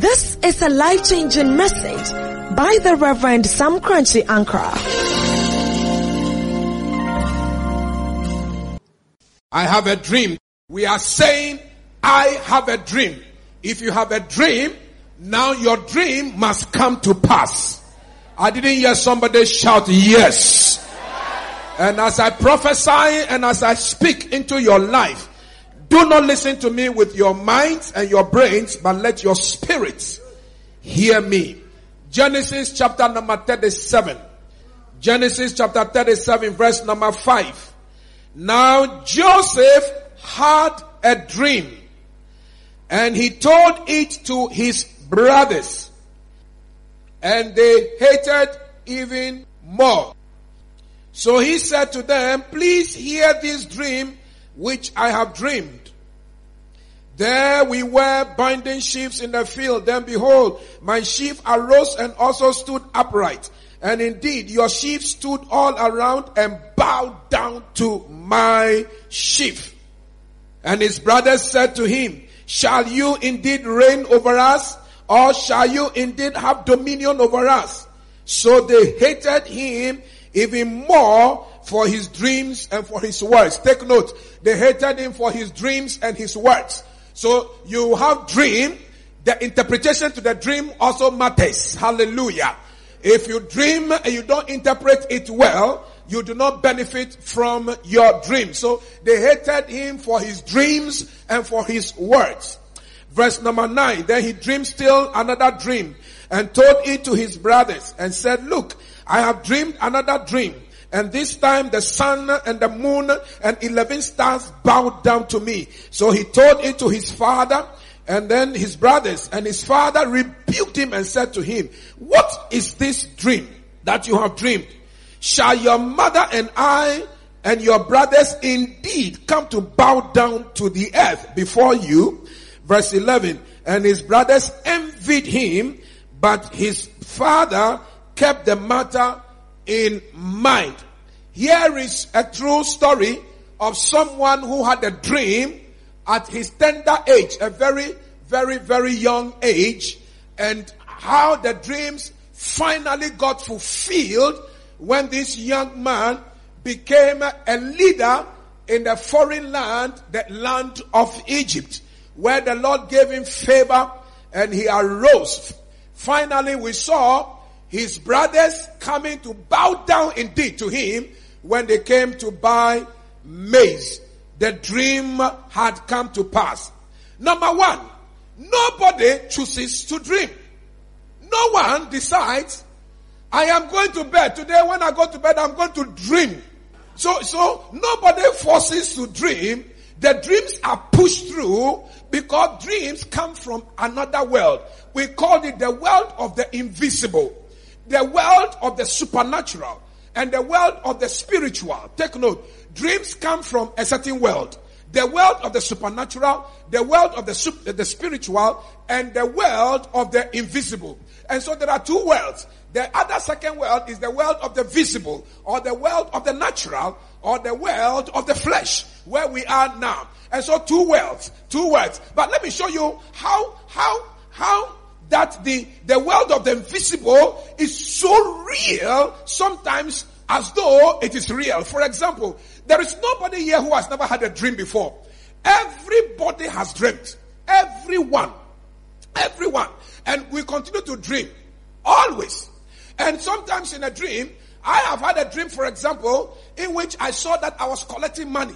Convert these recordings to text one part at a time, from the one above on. This is a life-changing message by the Reverend Sam Korankye Ankrah. I have a dream. We are saying, I have a dream. If you have a dream, now your dream must come to pass. I didn't hear somebody shout yes. And as I prophesy and as I speak into your life, do not listen to me with your minds and your brains, but let your spirits hear me. Genesis chapter number 37. Genesis chapter 37 verse number 5. Now Joseph had a dream, and he told it to his brothers, and they hated even more. So he said to them, please hear this dream which I have dreamed. There we were binding sheaves in the field. Then behold, my sheaf arose and also stood upright. And indeed, your sheaf stood all around and bowed down to my sheaf. And his brothers said to him, shall you indeed reign over us? Or shall you indeed have dominion over us? So they hated him even more for his dreams and for his words. Take note. They hated him for his dreams and his words. So you have dream. The interpretation to the dream also matters. Hallelujah. If you dream and you don't interpret it well, you do not benefit from your dream. So they hated him for his dreams and for his words. Verse number 9. Then he dreamed still another dream and told it to his brothers and said, look, I have dreamed another dream. And this time the sun and the moon and 11 stars bowed down to me. So he told it to his father and then his brothers. And his father rebuked him and said to him, what is this dream that you have dreamed? Shall your mother and I and your brothers indeed come to bow down to the earth before you? Verse 11. And his brothers envied him, but his father kept the matter in mind. Here is a true story of someone who had a dream at his tender age, a very, very, very young age, and how the dreams finally got fulfilled when this young man became a leader in the foreign land, the land of Egypt, where the Lord gave him favor and he arose. Finally, we saw his brothers coming to bow down indeed to him when they came to buy maize. The dream had come to pass. Number one, nobody chooses to dream. No one decides, I am going to bed. Today when I go to bed, I'm going to dream. So nobody forces to dream. The dreams are pushed through because dreams come from another world. We call it the world of the invisible, the world of the supernatural, and the world of the spiritual. Take note. Dreams come from a certain world. The world of the supernatural, the world of the spiritual, and the world of the invisible. And so there are two worlds. The other second world is the world of the visible, or the world of the natural, or the world of the flesh, where we are now. And so two worlds. But let me show you how that the world of the invisible is so real, sometimes as though it is real. For example, there is nobody here who has never had a dream before. Everybody has dreamt. Everyone. And we continue to dream. Always. And sometimes in a dream, I have had a dream, for example, in which I saw that I was collecting money.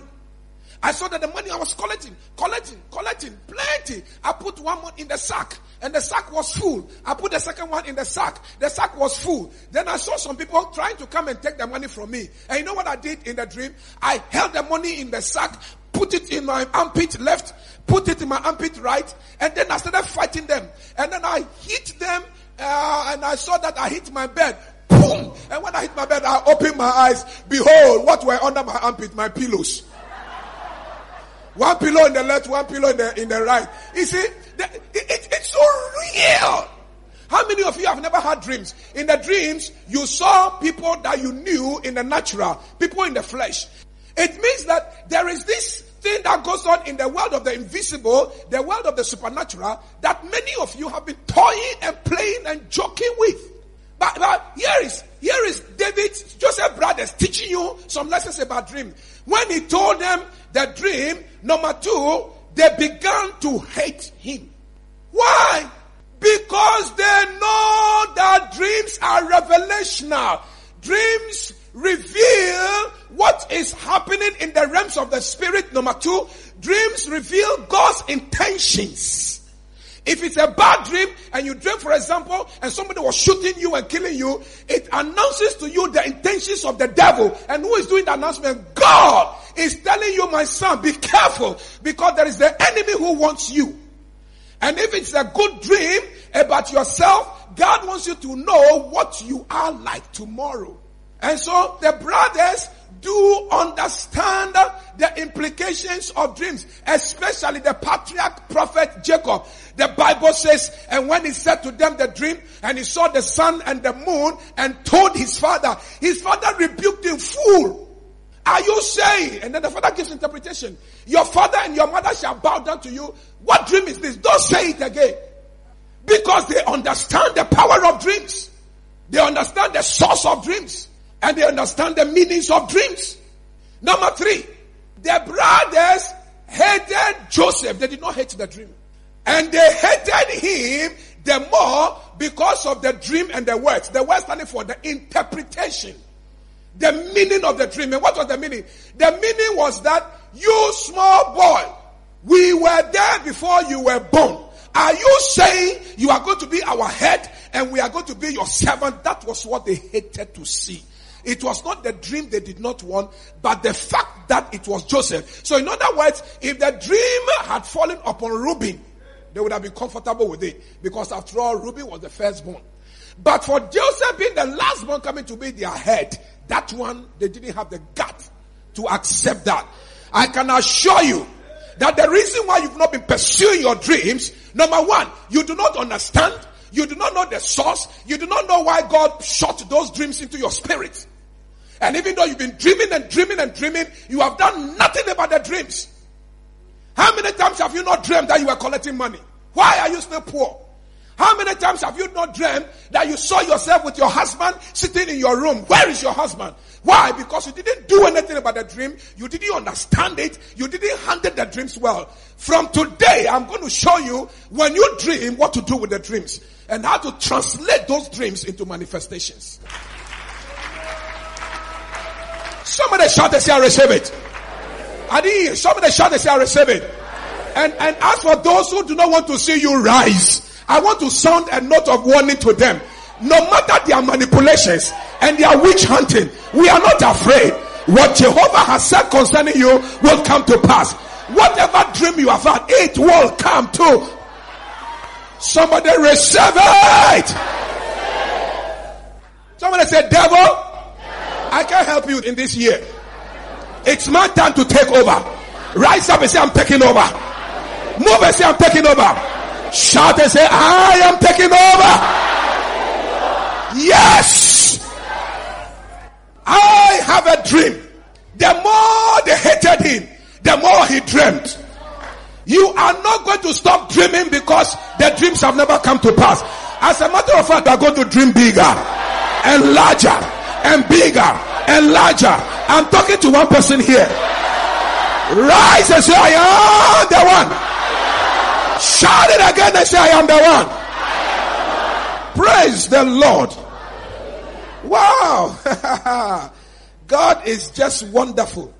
I saw that the money I was collecting, plenty. I put one in the sack, and the sack was full. I put the second one in the sack. The sack was full. Then I saw some people trying to come and take the money from me. And you know what I did in the dream? I held the money in the sack, put it in my armpit left, put it in my armpit right, and then I started fighting them. And then I hit them, and I saw that I hit my bed. Boom! And when I hit my bed, I opened my eyes. Behold, what were under my armpit? My pillows. One pillow in the left, one pillow in the right. You see, it's so real. How many of you have never had dreams? In the dreams, you saw people that you knew in the natural, people in the flesh. It means that there is this thing that goes on in the world of the invisible, the world of the supernatural, that many of you have been toying and playing and joking with. But here is David's, Joseph's brothers teaching you some lessons about dream. When he told them the dream, number two, they began to hate him. Why? Because they know that dreams are revelational. Dreams reveal what is happening in the realms of the spirit. Number two, dreams reveal God's intentions. If it's a bad dream and you dream, for example, and somebody was shooting you and killing you, it announces to you the intentions of the devil. And who is doing the announcement? God is telling you, my son, be careful, because there is the enemy who wants you. And if it's a good dream about yourself, God wants you to know what you are like tomorrow. And so the brothers do understand the implications of dreams, especially the patriarch prophet Jacob. The Bible says, and when he said to them the dream, and he saw the sun and the moon, and told his father rebuked him, fool, are you saying? And then the father gives interpretation. Your father and your mother shall bow down to you. What dream is this? Don't say it again. Because they understand the power of dreams. They understand the source of dreams. And they understand the meanings of dreams. Number three, the brothers hated Joseph. They did not hate the dream. And they hated him the more because of the dream and the words. The words standing for the interpretation, the meaning of the dream. And what was the meaning? The meaning was that, you small boy, we were there before you were born. Are you saying you are going to be our head and we are going to be your servant? That was what they hated to see. It was not the dream they did not want, but the fact that it was Joseph. So in other words, if the dream had fallen upon Reuben, they would have been comfortable with it, because after all, Reuben was the firstborn. But for Joseph being the lastborn coming to be their head, that one, they didn't have the gut to accept that. I can assure you that the reason why you've not been pursuing your dreams, number one, you do not understand, you do not know the source, you do not know why God shot those dreams into your spirit. And even though you've been dreaming and dreaming and dreaming, you have done nothing about the dreams. How many times have you not dreamed that you were collecting money? Why are you still poor? How many times have you not dreamed that you saw yourself with your husband sitting in your room? Where is your husband? Why? Because you didn't do anything about the dream. You didn't understand it. You didn't handle the dreams well. From today, I'm going to show you, when you dream, what to do with the dreams and how to translate those dreams into manifestations. Somebody shout and say, I receive it. I didn't hear. Somebody shout and say, I receive it. And as for those who do not want to see you rise, I want to sound a note of warning to them. No matter their manipulations and their witch hunting, we are not afraid. What Jehovah has said concerning you will come to pass. Whatever dream you have had, it will come to. Somebody receive it. Somebody say, devil, I can't help you in this year. It's my time to take over. Rise up and say, I'm taking over. Move and say, I'm taking over. Shout and say, I am taking over. Yes. I have a dream. The more they hated him, the more he dreamed. You are not going to stop dreaming because the dreams have never come to pass. As a matter of fact, they are going to dream bigger and larger. And bigger and larger. I'm talking to one person here. Rise and say, I am the one. Shout it again and say, I am the one. Praise the Lord. Wow. God is just wonderful.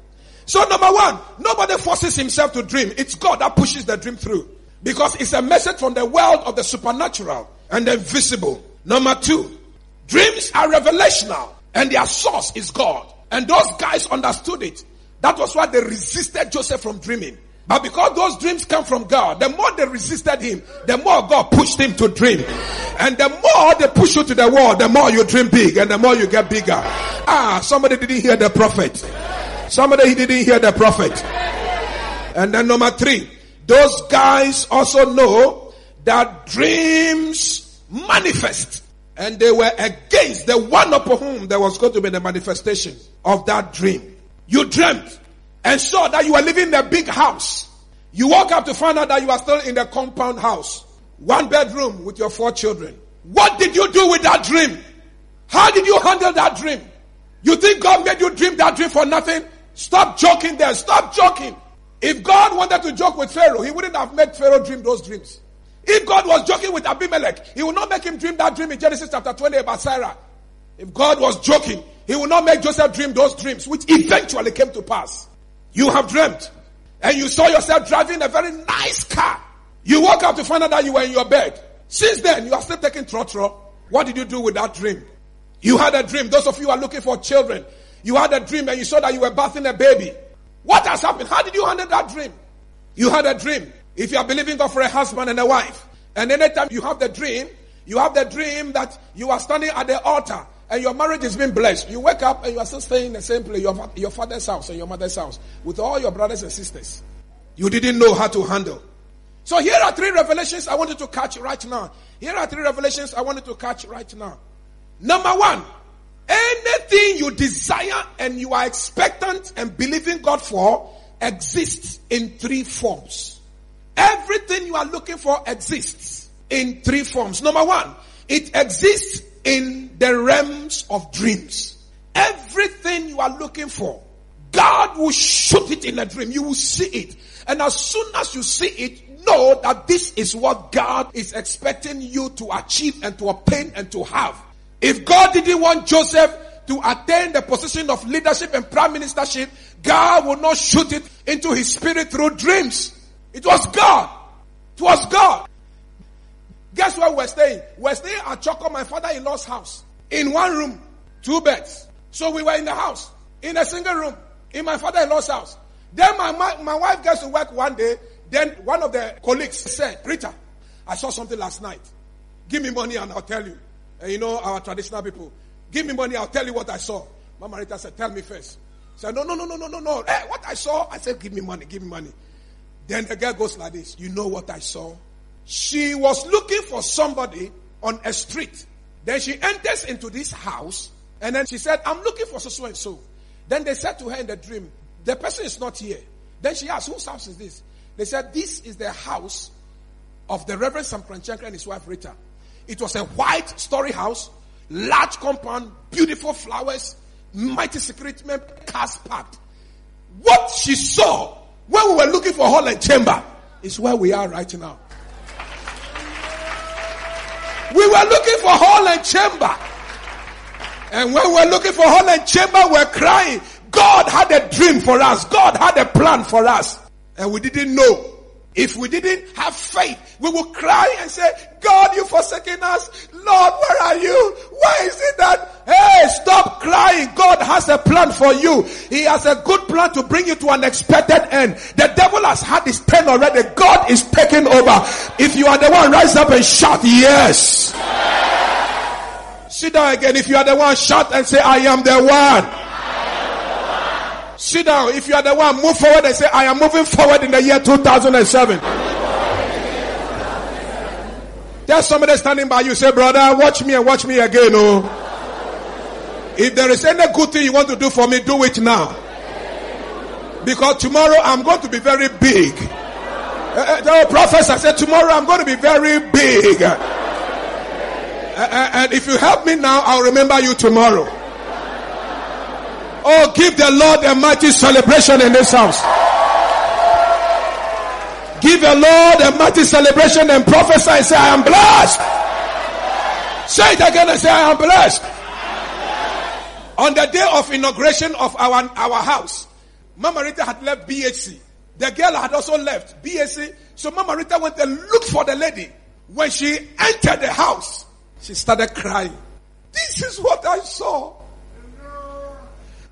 So number one, nobody forces himself to dream. It's God that pushes the dream through, because it's a message from the world of the supernatural and the invisible. Number two, dreams are revelational. And their source is God. And those guys understood it. That was why they resisted Joseph from dreaming. But because those dreams come from God, the more they resisted him, the more God pushed him to dream. And the more they push you to the world, the more you dream big and the more you get bigger. Somebody didn't hear the prophet. Somebody didn't hear the prophet. And then number three, those guys also know that dreams manifest. And they were against the one upon whom there was going to be the manifestation of that dream. You dreamt. ensure that you are living in a big house. You walk up to find out that you are still in the compound house. One bedroom with your 4 children. What did you do with that dream? How did you handle that dream? You think God made you dream that dream for nothing? Stop joking there. Stop joking. If God wanted to joke with Pharaoh, he wouldn't have made Pharaoh dream those dreams. If God was joking with Abimelech, he would not make him dream that dream in Genesis chapter 20 about Sarah. If God was joking, he would not make Joseph dream those dreams, which eventually came to pass. You have dreamt, and you saw yourself driving a very nice car. You woke up to find out that you were in your bed. Since then, you are still taking trotro. What did you do with that dream? You had a dream. Those of you who are looking for children, you had a dream and you saw that you were bathing a baby. What has happened? How did you handle that dream? You had a dream. If you are believing God for a husband and a wife, and anytime you have the dream that you are standing at the altar and your marriage is being blessed. You wake up and you are still staying in the same place, your father's house and your mother's house, with all your brothers and sisters. You didn't know how to handle. So here are 3 revelations I want you to catch right now. Number 1, anything you desire and you are expectant and believing God for exists in 3 forms. Everything you are looking for exists in 3 forms. Number 1, it exists in the realms of dreams. Everything you are looking for, God will shoot it in a dream. You will see it. And as soon as you see it, know that this is what God is expecting you to achieve and to obtain and to have. If God didn't want Joseph to attain the position of leadership and prime ministership, God will not shoot it into his spirit through dreams. It was God. It was God. Guess where we're staying? We're staying at Choco, my father-in-law's house. In one room, 2 beds. So we were in the house, in a single room, in my father-in-law's house. Then my wife gets to work one day. Then one of the colleagues said, "Rita, I saw something last night. Give me money and I'll tell you." And you know our traditional people. "Give me money, I'll tell you what I saw." Mama Rita said, "Tell me first." She said, No. "Hey, what I saw?" I said, Give me money. Then the girl goes like this. "You know what I saw?" She was looking for somebody on a street. Then she enters into this house. And then she said, "I'm looking for so and so." Then they said to her in the dream, "The person is not here." Then she asked, "Whose house is this?" They said, "This is the house of the Reverend Sam Korankye Ankrah and his wife Rita." It was a white story house, large compound, beautiful flowers, mighty security men, cars packed. What she saw when we were looking for hall and chamber is where we are right now. We were looking for hall and chamber. And when we were looking for hall and chamber, we were crying. God had a dream for us. God had a plan for us. And we didn't know. If we didn't have faith, we would cry and say, "God, you forsaken us. Lord, where are you? Why is it that?" Hey, stop crying. God has a plan for you. He has a good plan to bring you to an expected end. The devil has had his turn already. God is taking over. If you are the one, rise up and shout, "Yes." Yes. Sit down again. If you are the one, shout and say, "I am the one." Sit down. If you are the one, move forward and say, "I am moving forward in the year 2007. There's somebody standing by you. Say, "Brother, watch me and watch me again. Oh, if there is any good thing you want to do for me, do it now. Because tomorrow I'm going to be very big." The prophet said, "Tomorrow I'm going to be very big. And if you help me now, I'll remember you tomorrow." Oh, give the Lord a mighty celebration in this house. Give the Lord a mighty celebration and prophesy and say, "I am blessed." Say it again and say, "I am blessed." On the day of inauguration of our house, Mama Rita had left BHC. The girl had also left BHC. So Mama Rita went and looked for the lady. When she entered the house, she started crying. "This is what I saw."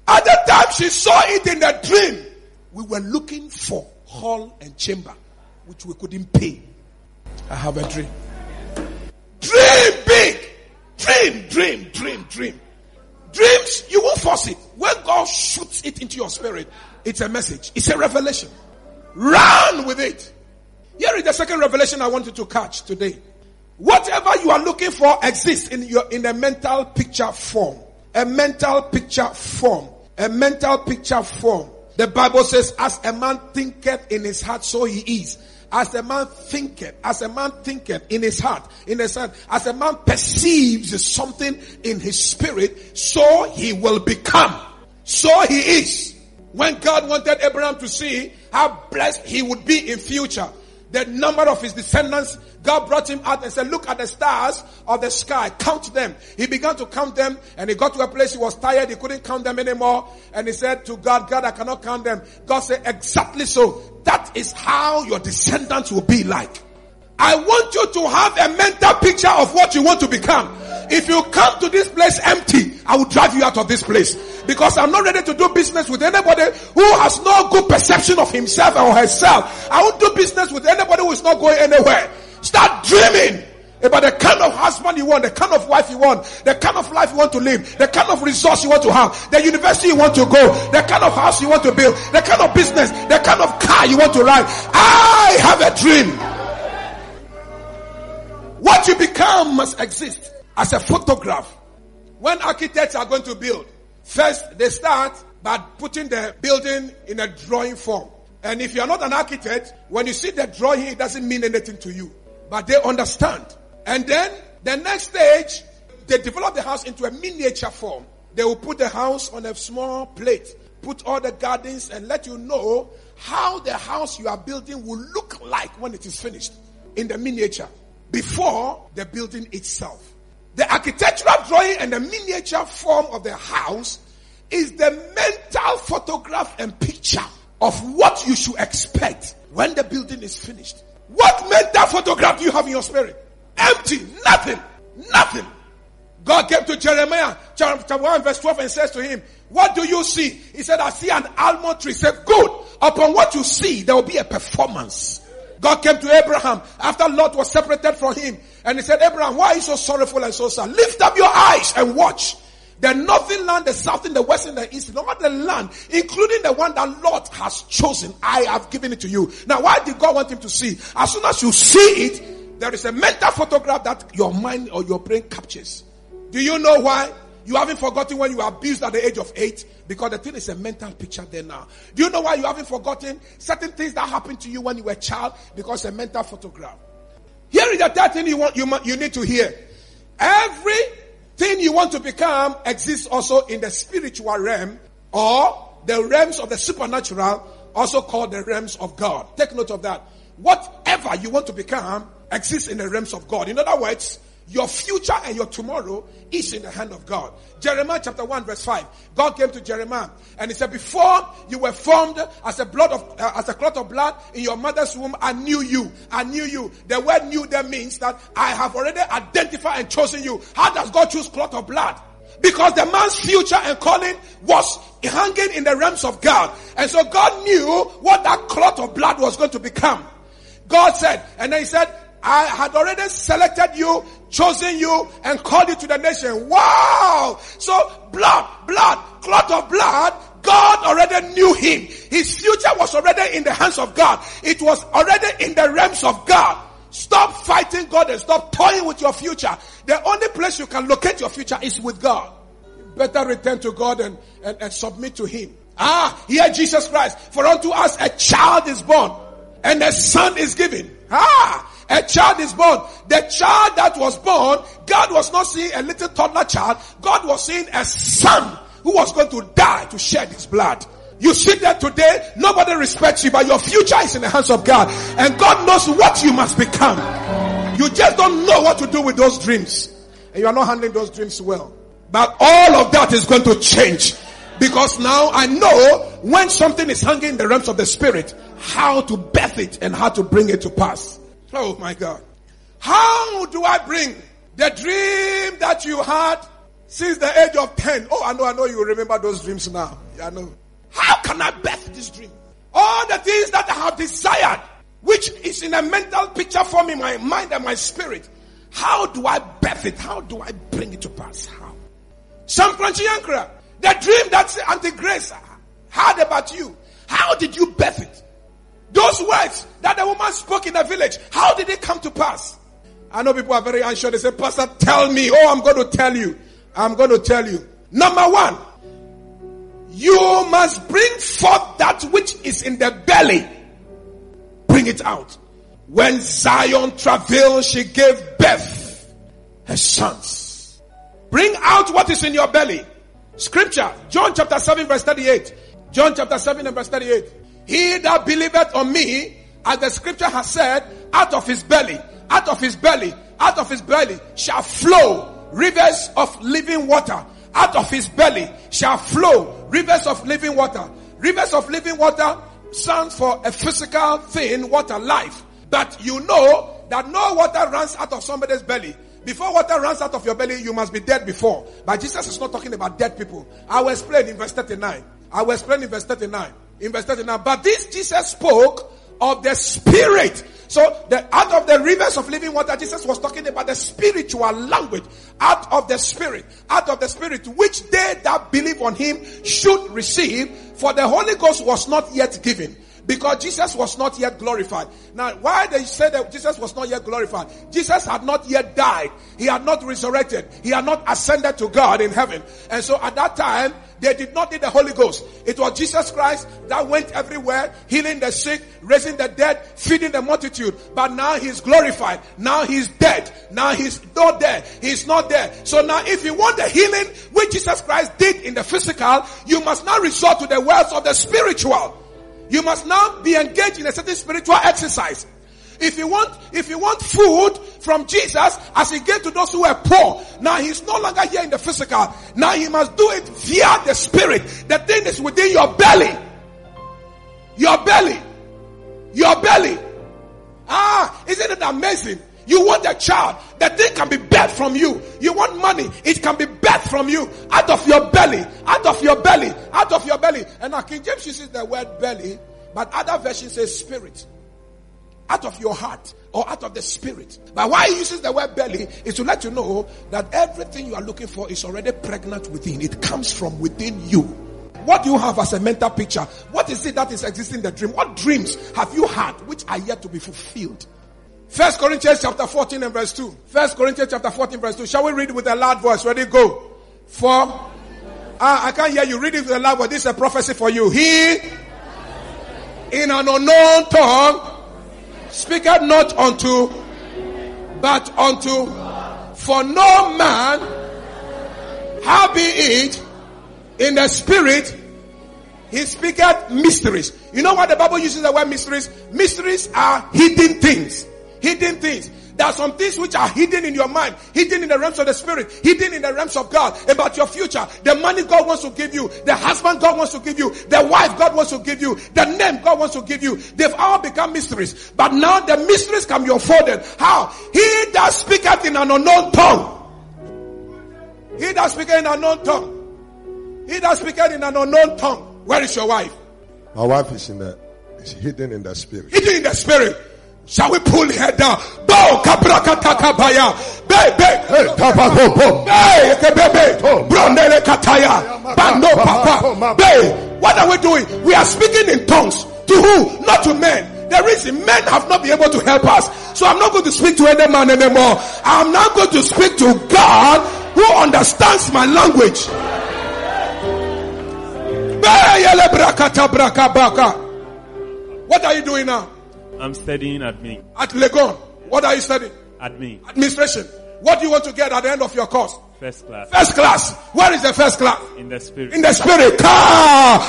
At the time she saw it in the dream, we were looking for hall and chamber, which we couldn't pay. I have a dream. Dream big. Dream. Dreams, you won't force it. When God shoots it into your spirit, it's a message. It's a revelation. Run with it. Here is the second revelation I want you to catch today. Whatever you are looking for exists in a mental picture form. A mental picture form. The Bible says, as a man thinketh in his heart, so he is. As a man thinketh in his heart, as a man perceives something in his spirit, so he will become. So he is. When God wanted Abraham to see how blessed he would be in future, the number of his descendants, God brought him out and said, look at the stars of the sky, count them. He began to count them, and he got to a place he was tired, he couldn't count them anymore. And he said to God, God, I cannot count them. God said, exactly so. That is how your descendants will be like. I want you to have a mental picture of what you want to become. If you come to this place empty, I will drive you out of this place. Because I'm not ready to do business with anybody who has no good perception of himself or herself. I won't do business with anybody who is not going anywhere. Start dreaming about the kind of husband you want, the kind of wife you want, the kind of life you want to live, the kind of resource you want to have, the university you want to go, the kind of house you want to build, the kind of business, the kind of car you want to ride. I have a dream. What you become must exist as a photograph. When architects are going to build, first they start by putting the building in a drawing form. And if you are not an architect, when you see the drawing, it doesn't mean anything to you. But they understand. And then, the next stage, they develop the house into a miniature form. They will put the house on a small plate, put all the gardens, and let you know how the house you are building will look like when it is finished in the miniature, before the building itself. The architectural drawing and the miniature form of the house is the mental photograph and picture of what you should expect when the building is finished. What mental photograph do you have in your spirit? Empty. Nothing. God came to Jeremiah chapter 1 verse 12 and says to him, what do you see? He said, I see an almond tree. He said, good. Upon what you see, there will be a performance. God came to Abraham after Lot was separated from him. And he said, Abraham, why are you so sorrowful and so sad? Lift up your eyes and watch. The northern land, the southern, the western, the eastern, all the land, including the one that Lord has chosen, I have given it to you. Now, why did God want him to see? As soon as you see it, there is a mental photograph that your mind or your brain captures. Do you know why? You haven't forgotten when you were abused at the age of 8, because the thing is a mental picture there now. Do you know why you haven't forgotten certain things that happened to you when you were a child? Because it's a mental photograph. Here is the third thing you need to hear. Every thing you want to become exists also in the spiritual realm, or the realms of the supernatural, also called the realms of God. Take note of that. Whatever you want to become exists in the realms of God. In other words, your future and your tomorrow is in the hand of God. Jeremiah chapter 1 verse 5. God came to Jeremiah and he said, before you were formed as a clot of blood in your mother's womb, I knew you. I knew you. The word knew there means that I have already identified and chosen you. How does God choose clot of blood? Because the man's future and calling was hanging in the realms of God. And so God knew what that clot of blood was going to become. God said, and then he said, I had already selected you, chosen you, and called you to the nation. Wow! So, blood, clot of blood, God already knew him. His future was already in the hands of God. It was already in the realms of God. Stop fighting God and stop toying with your future. The only place you can locate your future is with God. You better return to God and submit to him. Hear Jesus Christ. For unto us a child is born, and a son is given. A child is born. The child that was born, God was not seeing a little toddler child. God was seeing a son who was going to die to shed his blood. You sit there today, nobody respects you, but your future is in the hands of God. And God knows what you must become. You just don't know what to do with those dreams. And you are not handling those dreams well. But all of that is going to change. Because now I know when something is hanging in the realms of the spirit, how to birth it and how to bring it to pass. Oh my God. How do I bring the dream that you had since the age of 10? Oh, I know you remember those dreams now. I know. How can I birth this dream? All the things that I have desired, which is in a mental picture form in my mind and my spirit. How do I birth it? How do I bring it to pass? How? Sam Korankye Ankrah, the dream that Auntie Grace had about you, how did you birth it? Those words that the woman spoke in the village, how did it come to pass? I know people are very unsure. They say, Pastor, tell me. Oh, I'm going to tell you. Number one, You must bring forth that which is in the belly. Bring it out. When Zion travailed, she gave birth her sons. Bring out what is in your belly. Scripture, John chapter 7 verse 38. John chapter 7 and verse 38. He that believeth on me, as the scripture has said, out of his belly, out of his belly, out of his belly shall flow rivers of living water. Out of his belly shall flow rivers of living water. Rivers of living water sounds for a physical thing, water, life. But you know that no water runs out of somebody's belly. Before water runs out of your belly, you must be dead before. But Jesus is not talking about dead people. I will explain in verse 39. I will explain in verse 39. In verse 39. But this Jesus spoke of the spirit. So out of the rivers of living water, Jesus was talking about the spiritual language. Out of the spirit, which they that believe on him should receive, for the Holy Ghost was not yet given, because Jesus was not yet glorified. Now, why they say that Jesus was not yet glorified? Jesus had not yet died. He had not resurrected. He had not ascended to God in heaven. And so at that time, they did not need the Holy Ghost. It was Jesus Christ that went everywhere, healing the sick, raising the dead, feeding the multitude. But now he's glorified. Now he's dead. Now he's not there. He's not there. So now if you want the healing which Jesus Christ did in the physical, you must now resort to the words of the spiritual. You must now be engaged in a certain spiritual exercise. If you want food from Jesus as he gave to those who were poor, now he's no longer here in the physical. Now he must do it via the spirit. The thing is within your belly. Your belly. Your belly. Ah, isn't it amazing? You want a child, the thing can be birthed from you. You want money, it can be birthed from you. Out of your belly, out of your belly, out of your belly. And now King James uses the word belly, but other version says spirit. Out of your heart or out of the spirit. But why he uses the word belly is to let you know that everything you are looking for is already pregnant within. It comes from within you. What you have as a mental picture, what is it that is existing in the dream? What dreams have you had which are yet to be fulfilled? First Corinthians chapter 14 and verse 2. First Corinthians chapter 14 verse 2. Shall we read with a loud voice? Ready? Go. I can't hear you. Read it with a loud voice. This is a prophecy for you. He, in an unknown tongue, speaketh not unto, but unto. For no man, how be it, in the spirit, he speaketh mysteries. You know what the Bible uses the word mysteries? Mysteries are hidden things. Hidden things. There are some things which are hidden in your mind, hidden in the realms of the spirit, hidden in the realms of God, about your future, the money God wants to give you, the husband God wants to give you, the wife God wants to give you, the name God wants to give you. They've all become mysteries. But now the mysteries come your folded. How? He that speaketh in an unknown tongue. He that speaketh in an unknown tongue. He that speaketh in an unknown tongue. Where is your wife? My wife is hidden in the spirit. Hidden in the spirit. Shall we pull her down? Bow kabaya. Kataya. What are we doing? We are speaking in tongues. To who? Not to men. The reason men have not been able to help us. So I'm not going to speak to any man anymore. I'm now going to speak to God who understands my language. What are you doing now? I'm studying admin. At Legon. What are you studying? Admin. Administration. What do you want to get at the end of your course? First class. First class. Where is the first class? In the spirit. In the spirit. I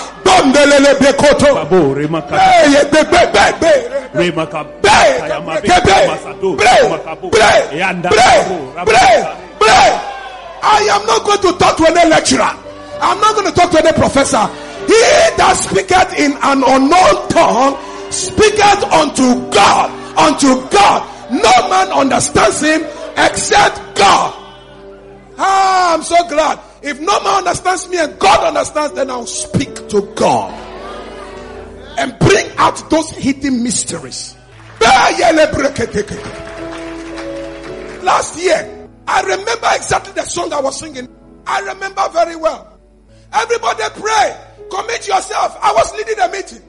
am not going to talk to any lecturer. I'm not going to talk to any professor. He that speaketh in an unknown tongue speaketh unto God, unto God. No man understands him except God. Ah, I'm so glad. If no man understands me and God understands, then I'll speak to God and bring out those hidden mysteries. Last year, I remember exactly the song I was singing. I remember very well. Everybody pray. Commit yourself. I was leading a meeting.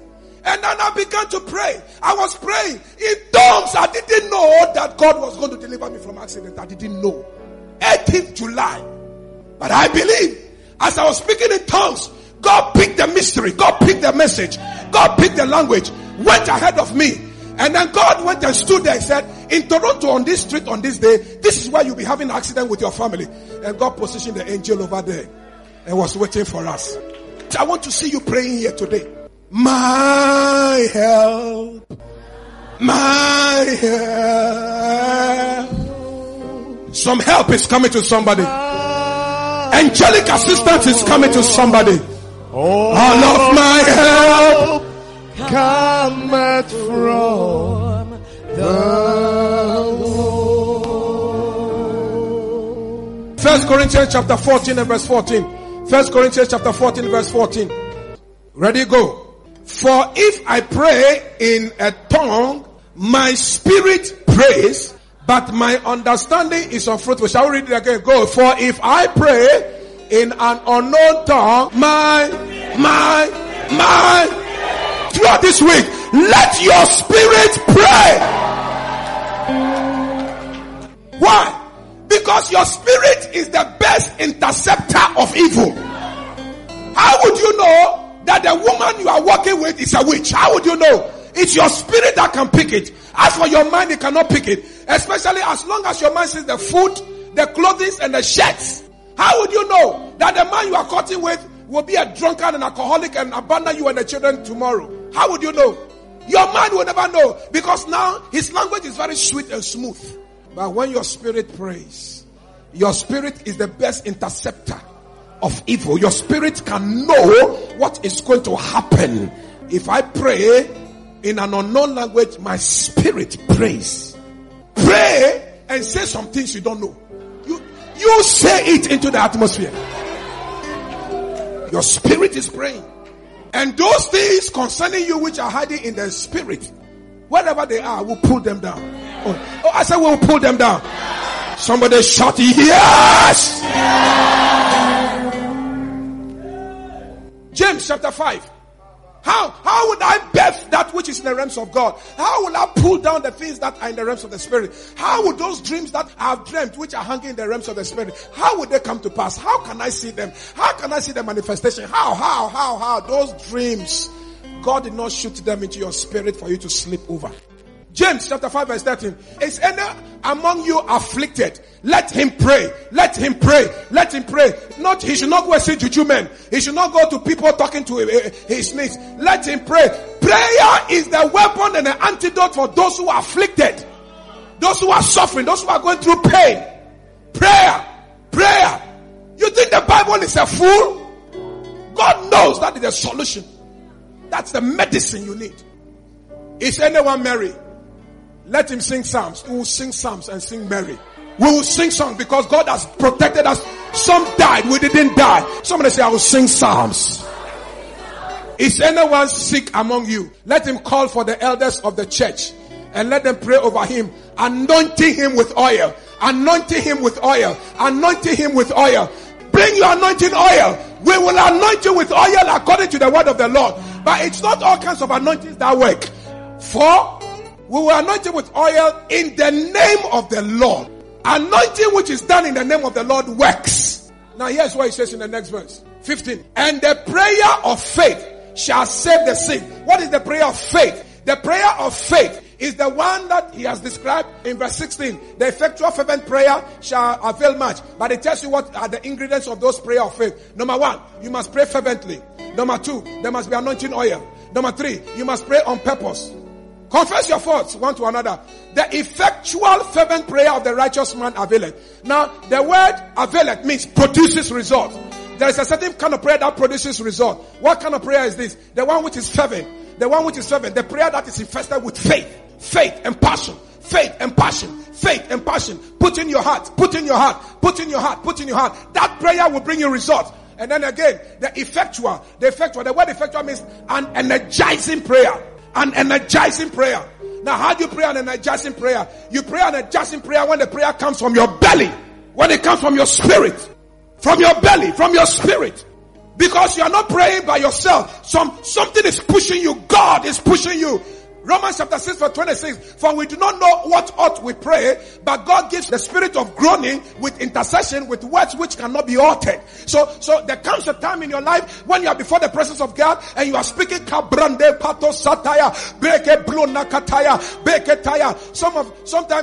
And then I began to pray. I was praying in tongues. I didn't know that God was going to deliver me from accident. I didn't know. 18th July. But I believe as I was speaking in tongues, God picked the mystery. God picked the message. God picked the language. Went ahead of me. And then God went and stood there and said, in Toronto, on this street, on this day, this is where you'll be having an accident with your family. And God positioned the angel over there and was waiting for us. I want to see you praying here today. My help. My help. Some help is coming to somebody. Angelic assistance is coming to somebody. All of my help cometh from the Lord. First Corinthians chapter 14 and verse 14. First Corinthians chapter 14 verse 14. Ready, go. For if I pray in a tongue, my spirit prays, but my understanding is unfruitful. Shall we read it again? Go. For if I pray in an unknown tongue, my throughout this week, let your spirit pray. Why? Because your spirit is the best interceptor of evil. How would you know that the woman you are working with is a witch? How would you know? It's your spirit that can pick it. As for your mind, it cannot pick it. Especially as long as your mind sees the food, the clothing, and the shirts. How would you know that the man you are courting with will be a drunkard and alcoholic and abandon you and the children tomorrow? How would you know? Your mind will never know, because now his language is very sweet and smooth. But when your spirit prays, your spirit is the best interceptor of evil. Your spirit can know what is going to happen. If I pray in an unknown language, my spirit prays. Pray and say some things you don't know. You say it into the atmosphere. Your spirit is praying. And those things concerning you which are hiding in the spirit, wherever they are, we'll pull them down. Oh, I said we'll pull them down. Somebody shout, yes! Yes! James chapter 5. How would I birth that which is in the realms of God? How will I pull down the things that are in the realms of the spirit? How would those dreams that I have dreamt, which are hanging in the realms of the spirit, how would they come to pass? How can I see them? How can I see the manifestation? How? Those dreams, God did not shoot them into your spirit for you to sleep over. James chapter 5 verse 13. Is any among you afflicted? Let him pray. Let him pray. Let him pray. Not, he should not go and see juju men. He should not go to people talking to his knees. Let him pray. Prayer is the weapon and the antidote for those who are afflicted. Those who are suffering. Those who are going through pain. Prayer. Prayer. You think the Bible is a fool? God knows that is the solution. That's the medicine you need. Is anyone married? Let him sing psalms. We will sing psalms and sing Mary. We will sing songs because God has protected us. Some died, we didn't die. Somebody say, I will sing psalms. Is anyone sick among you? Let him call for the elders of the church and let them pray over him, anointing him with oil. Anointing him with oil. Anointing him with oil. Bring your anointing oil. We will anoint you with oil according to the word of the Lord. But it's not all kinds of anointings that work. For we were anointed with oil in the name of the Lord. Anointing which is done in the name of the Lord works. Now here's what he says in the next verse. 15. And the prayer of faith shall save the sick. What is the prayer of faith? The prayer of faith is the one that he has described in verse 16. The effectual fervent prayer shall avail much. But it tells you what are the ingredients of those prayer of faith. Number one, you must pray fervently. Number two, there must be anointing oil. Number three, you must pray on purpose. Confess your faults one to another. The effectual fervent prayer of the righteous man availeth. Now, the word availeth means produces results. There is a certain kind of prayer that produces results. What kind of prayer is this? The one which is fervent. The one which is fervent. The prayer that is infested with faith. Faith and passion. Faith and passion. Faith and passion. Put in your heart. Put in your heart. Put in your heart. Put in your heart. That prayer will bring you results. And then again, the effectual. The effectual. The word effectual means an energizing prayer. An energizing prayer. Now, how do you pray an energizing prayer? You pray an energizing prayer when the prayer comes from your belly. When it comes from your spirit. From your belly. From your spirit. Because you are not praying by yourself. Something is pushing you. God is pushing you. Romans chapter 6 verse 26. For we do not know what ought we pray, but God gives the spirit of groaning with intercession, with words which cannot be uttered. So there comes a time in your life when you are before the presence of God and you are speaking. Sometimes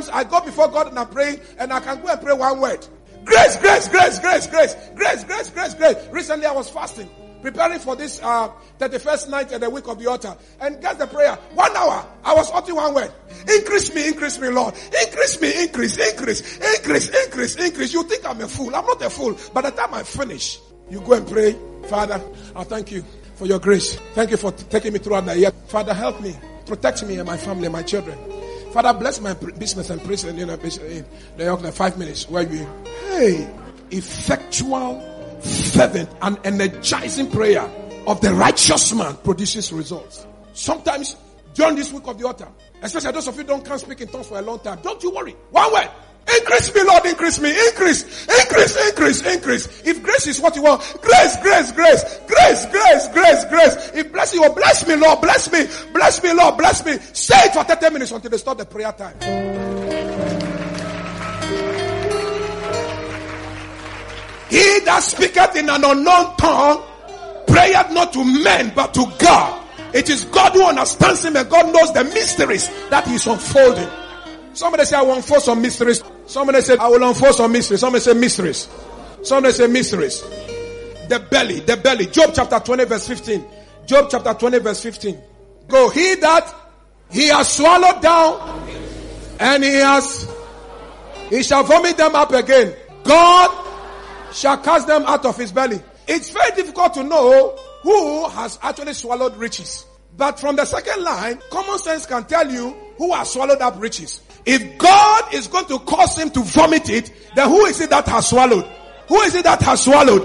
I go before God and I pray, and I can go and pray one word. Grace, grace, grace, grace, grace, grace, grace, grace, grace. Recently I was fasting, preparing for this 31st night and the week of the altar. And guess the prayer. 1 hour, I was uttering one word. Increase me, Lord. Increase me, increase. You think I'm a fool. I'm not a fool. By the time I finish, you go and pray. Father, I thank you for your grace. Thank you for taking me throughout the year. Father, help me. Protect me and my family and my children. Father, bless my business and prison in New York in 5 minutes. Where you? Hey, effectual, fervent, and energizing prayer of the righteous man produces results. Sometimes during this week of the altar, especially those of you who can't speak in tongues for a long time, don't you worry. One word. Increase me, Lord, increase me, increase. If grace is what you want, grace. If bless you, bless me, Lord, bless me, Lord, bless me. Say it for 30 minutes until they start the prayer time. He that speaketh in an unknown tongue, prayeth not to men, but to God. It is God who understands him, and God knows the mysteries that he is unfolding. Somebody say, I will unfold some mysteries. Somebody said, I will unfold some mysteries. Somebody say mysteries. Somebody say mysteries. The belly. Job chapter 20 verse 15. Job chapter 20 verse 15. Go, he that he has swallowed down and he shall vomit them up again. God shall cast them out of his belly. It's very difficult to know who has actually swallowed riches. But from the second line, common sense can tell you who has swallowed up riches. If God is going to cause him to vomit it, then who is it that has swallowed? Who is it that has swallowed?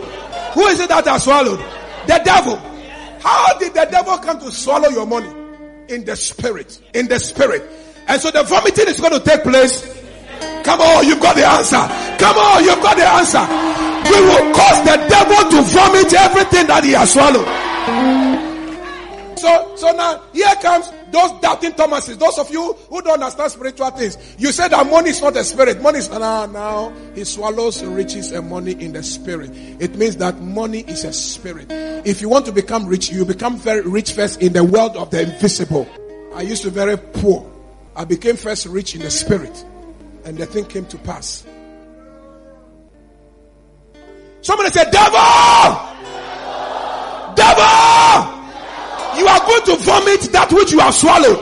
Who is it that has swallowed? The devil. How did the devil come to swallow your money? In the spirit. In the spirit. And so the vomiting is going to take place. Come on, you've got the answer. Come on, you've got the answer. We will cause the devil to vomit everything that he has swallowed. So now, here comes those doubting Thomases. Those of you who don't understand spiritual things. You say that money is not a spirit. Money is now. He swallows riches and money in the spirit. It means that money is a spirit. If you want to become rich, you become very rich first in the world of the invisible. I used to be very poor. I became first rich in the spirit. And the thing came to pass. Somebody said, Devil! You are going to vomit that which you have swallowed.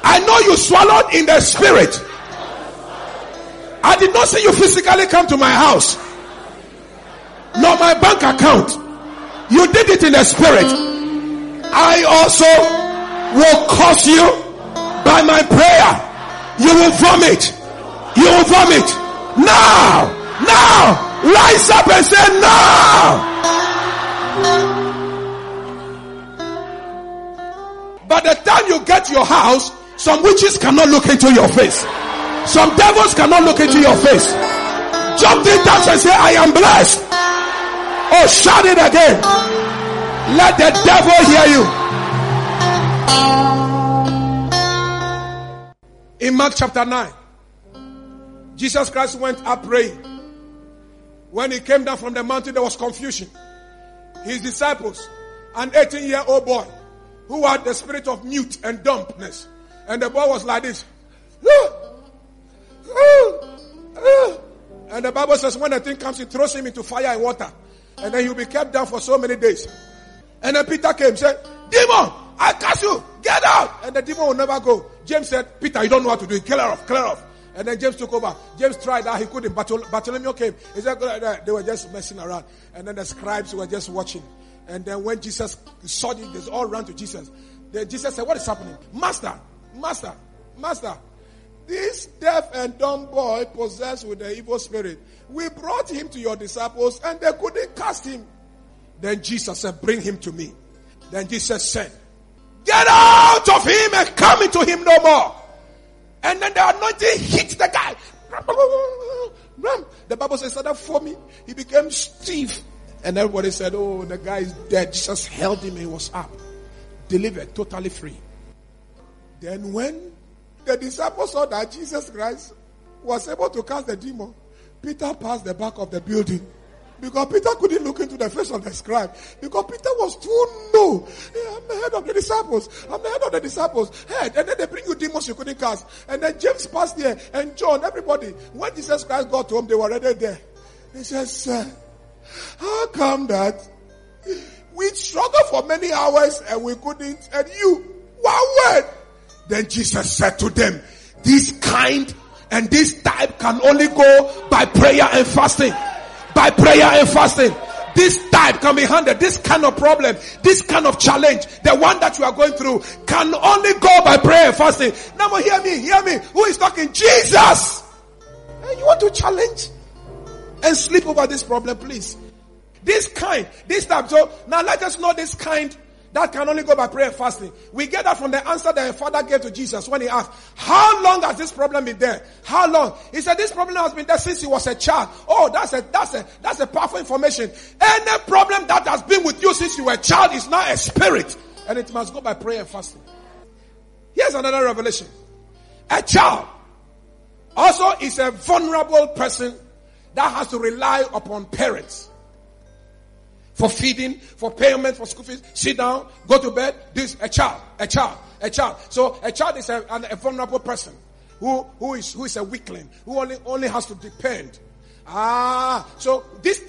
I know you swallowed in the spirit. I did not see you physically come to my house, nor my bank account. You did it in the spirit. I also will curse you by my prayer. You will vomit. You will vomit. Now, rise up and say now. By the time you get your house, some witches cannot look into your face. Some devils cannot look into your face. Jump in touch and say, I am blessed. Oh, shout it again. Let the devil hear you. In Mark chapter 9, Jesus Christ went up praying. When he came down from the mountain, there was confusion. His disciples, an 18-year-old boy, who had the spirit of mute and dumbness. And the boy was like this. And the Bible says when the thing comes, it throws him into fire and water. And then he'll be kept down for so many days. And then Peter came, said, Demon, I cast you. Get out. And the demon will never go. James said, Peter, you don't know what to do. Clear off. And then James took over. James tried that. He couldn't. Bartholomew came. He said, they were just messing around. And then the scribes were just watching. And then when Jesus saw it, they all ran to Jesus. Then Jesus said, what is happening? Master, this deaf and dumb boy possessed with the evil spirit. We brought him to your disciples and they couldn't cast him. Then Jesus said, bring him to me. Then Jesus said, get out of him and come into him no more. And then the anointing hit the guy. The Bible says, that for me, he became stiff. And everybody said, oh, the guy is dead. Jesus held him and he was up. delivered totally free. Then when the disciples saw that Jesus Christ was able to cast the demon, Peter passed the back of the building. Because Peter couldn't look into the face of the scribe. Because Peter was too new. Yeah, I'm the head of the disciples. I'm the head of the disciples. Head. And then they bring you demons you couldn't cast. And then James passed here. And John, everybody. When Jesus Christ got home, they were already there. They said, "Sir, how come that we struggled for many hours and we couldn't? And you, one word." Then Jesus said to them, "This kind and this type can only go by prayer and fasting." By prayer and fasting. This type can be handled. This kind of problem, this kind of challenge, the one that you are going through, can only go by prayer and fasting. Now hear me. Who is talking? Jesus. And you want to challenge and sleep over this problem, please. This type. So now let us know this kind that can only go by prayer and fasting. We get that from the answer that the Father gave to Jesus when he asked, "How long has this problem been there? How long?" He said, "This problem has been there since he was a child." Oh, that's a powerful information. Any problem that has been with you since you were a child is now a spirit, and it must go by prayer and fasting. Here's another revelation. A child also is a vulnerable person that has to rely upon parents. For feeding, for payment, for school fees, sit down, go to bed. This a child. So a child is a vulnerable person who is a weakling, who only has to depend. So this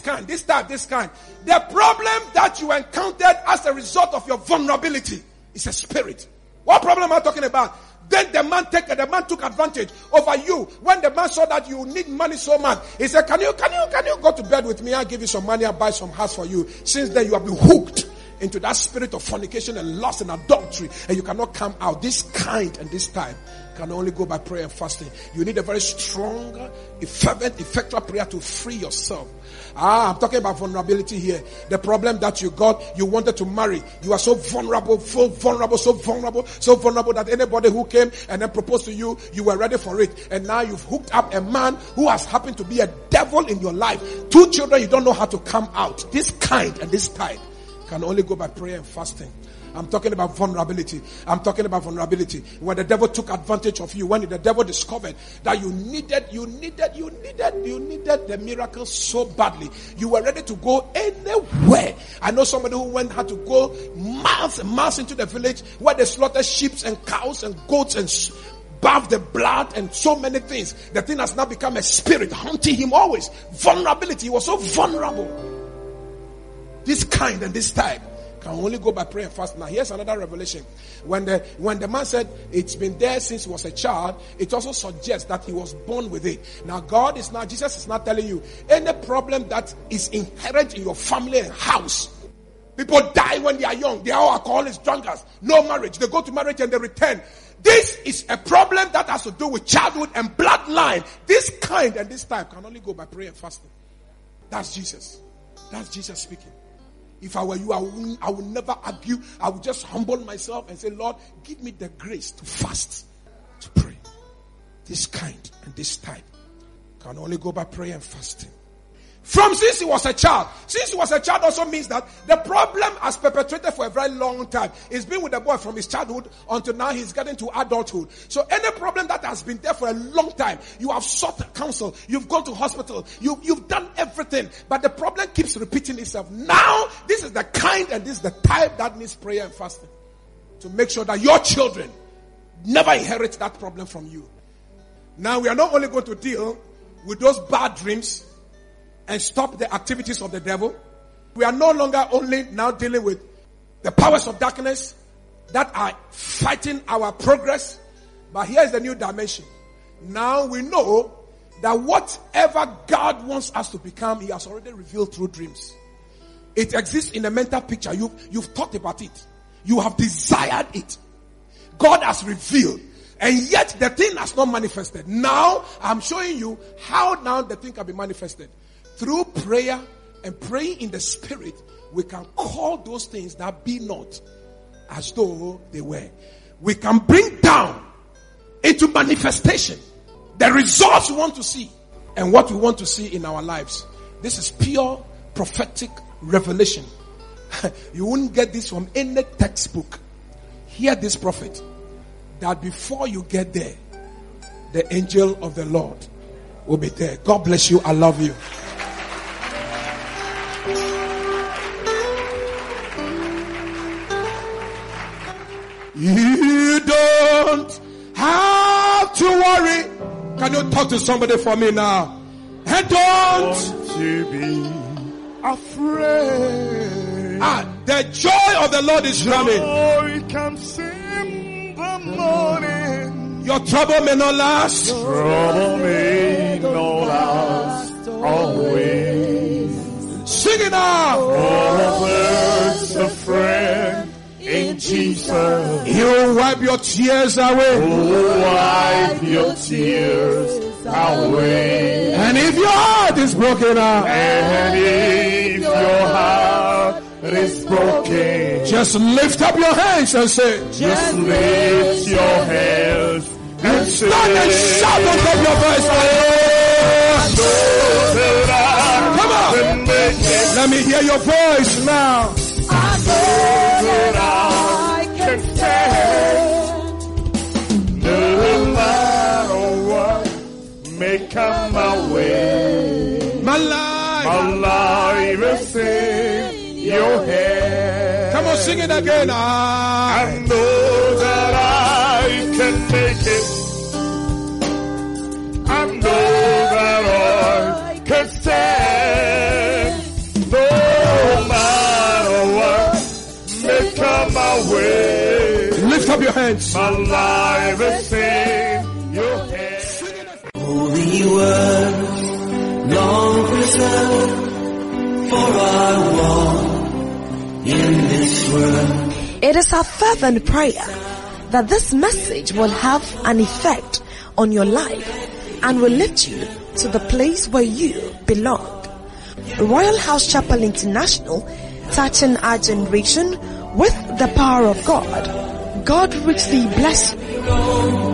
kind. The problem that you encountered as a result of your vulnerability is a spirit. What problem am I talking about? Then the man took advantage over you. When the man saw that you need money so much, he said, Can you go to bed with me? I'll give you some money, I'll buy some house for you." Since then you have been hooked into that spirit of fornication and lust and adultery, and you cannot come out. This kind and this type can only go by prayer and fasting. You need a very strong, fervent, effectual prayer to free yourself. I'm talking about vulnerability here. The problem that you got, you wanted to marry. You are so vulnerable that anybody who came and then proposed to you, you were ready for it. And now you've hooked up a man who has happened to be a devil in your life. 2 children, you don't know how to come out. This kind and this type can only go by prayer and fasting. I'm talking about vulnerability. When the devil took advantage of you, when the devil discovered that you needed the miracle so badly, you were ready to go anywhere. I know somebody who had to go miles and miles into the village where they slaughtered sheep and cows and goats and bathed the blood and so many things. The thing has now become a spirit haunting him always. Vulnerability. He was so vulnerable. This kind and this type can only go by prayer and fasting. Now here's another revelation. When the man said it's been there since he was a child, it also suggests that he was born with it. Now Jesus is now telling you, any problem that is inherent in your family and house. People die when they are young. They are all alcoholics, drunkards, no marriage. They go to marriage and they return. This is a problem that has to do with childhood and bloodline. This kind and this type can only go by prayer and fasting. That's Jesus. That's Jesus speaking. If I were you, I would never argue. I would just humble myself and say, "Lord, give me the grace to fast, to pray." This kind and this type can only go by prayer and fasting. From since he was a child. Since he was a child also means that the problem has perpetrated for a very long time. It's been with the boy from his childhood until now he's getting to adulthood. So any problem that has been there for a long time, you have sought counsel, you've gone to hospital, you've done everything, but the problem keeps repeating itself. Now, this is the kind and this is the type that needs prayer and fasting to make sure that your children never inherit that problem from you. Now, we are not only going to deal with those bad dreams and stop the activities of the devil. We are no longer only now dealing with the powers of darkness that are fighting our progress. But here's the new dimension. Now we know that whatever God wants us to become, he has already revealed through dreams. It exists in a mental picture. You've thought about it. You have desired it. God has revealed. And yet the thing has not manifested. Now I'm showing you how now the thing can be manifested. Through prayer and praying in the spirit, we can call those things that be not as though they were. We can bring down into manifestation the results we want to see and what we want to see in our lives. This is pure prophetic revelation You won't get this from any textbook. Hear this prophet, that before you get there, the angel of the Lord will be there. God bless you. I love you. You don't have to worry. Can you talk to somebody for me now? And don't you be afraid. The joy of the Lord is coming. Joy comes in the morning. Your trouble may not last. Trouble may not last always. Sing it out. Oh, there's a friend in Jesus. He'll wipe your tears away. He'll wipe your tears away. And if your heart is broken up. And if your heart is broken. Just lift up your hands and say. Just lift your hands and say. Stand and shout on top of your voice. Come on. Let me hear your voice now. I know that I can stand. No matter what may come my way. My life is in your hand. Come on, sing it again. I know that I can make it. I know that I can stand. No matter what may come my way. Lift up your hands. My life is in your hands. Holy words, long preserved, for I walk in this world. It is our fervent prayer that this message will have an effect on your life and will lift you to the place where you belong. Royal House Chapel International, touching our generation with the power of God. God richly bless you.